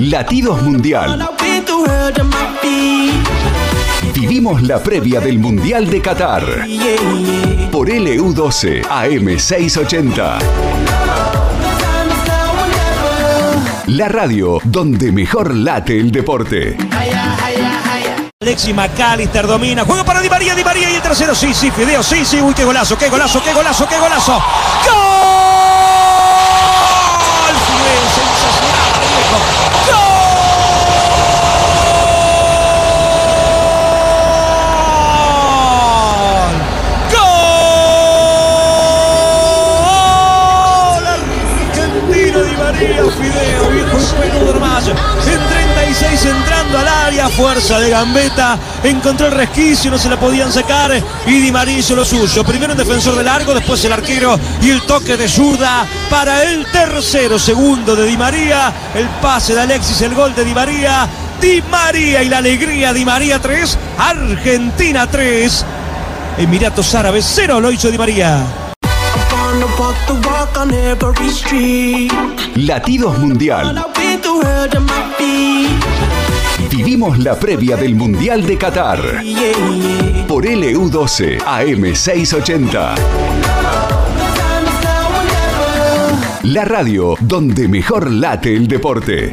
Latidos Mundial. Vivimos la previa del Mundial de Qatar por LU12 AM680. La radio donde mejor late el deporte. Alexis McAllister domina, juega para Di María y el tercero, sí, Fideo, sí, uy, qué golazo. ¡Gol! Fideo, sensacional, viejo. ¡Gol! Argentino Di María, Fideo, viejo, menudo hermano. Entrando al área, fuerza de gambeta, encontró el resquicio, no se la podían sacar y Di María hizo lo suyo, primero un defensor de largo, después el arquero y el toque de zurda para el tercero, segundo de Di María, el pase de Alexis, el gol de Di María y la alegría, Di María 3, Argentina 3, Emiratos Árabes 0, lo hizo Di María. Latidos Mundial. Vivimos la previa del Mundial de Qatar por LU12 AM680. La radio donde mejor late el deporte.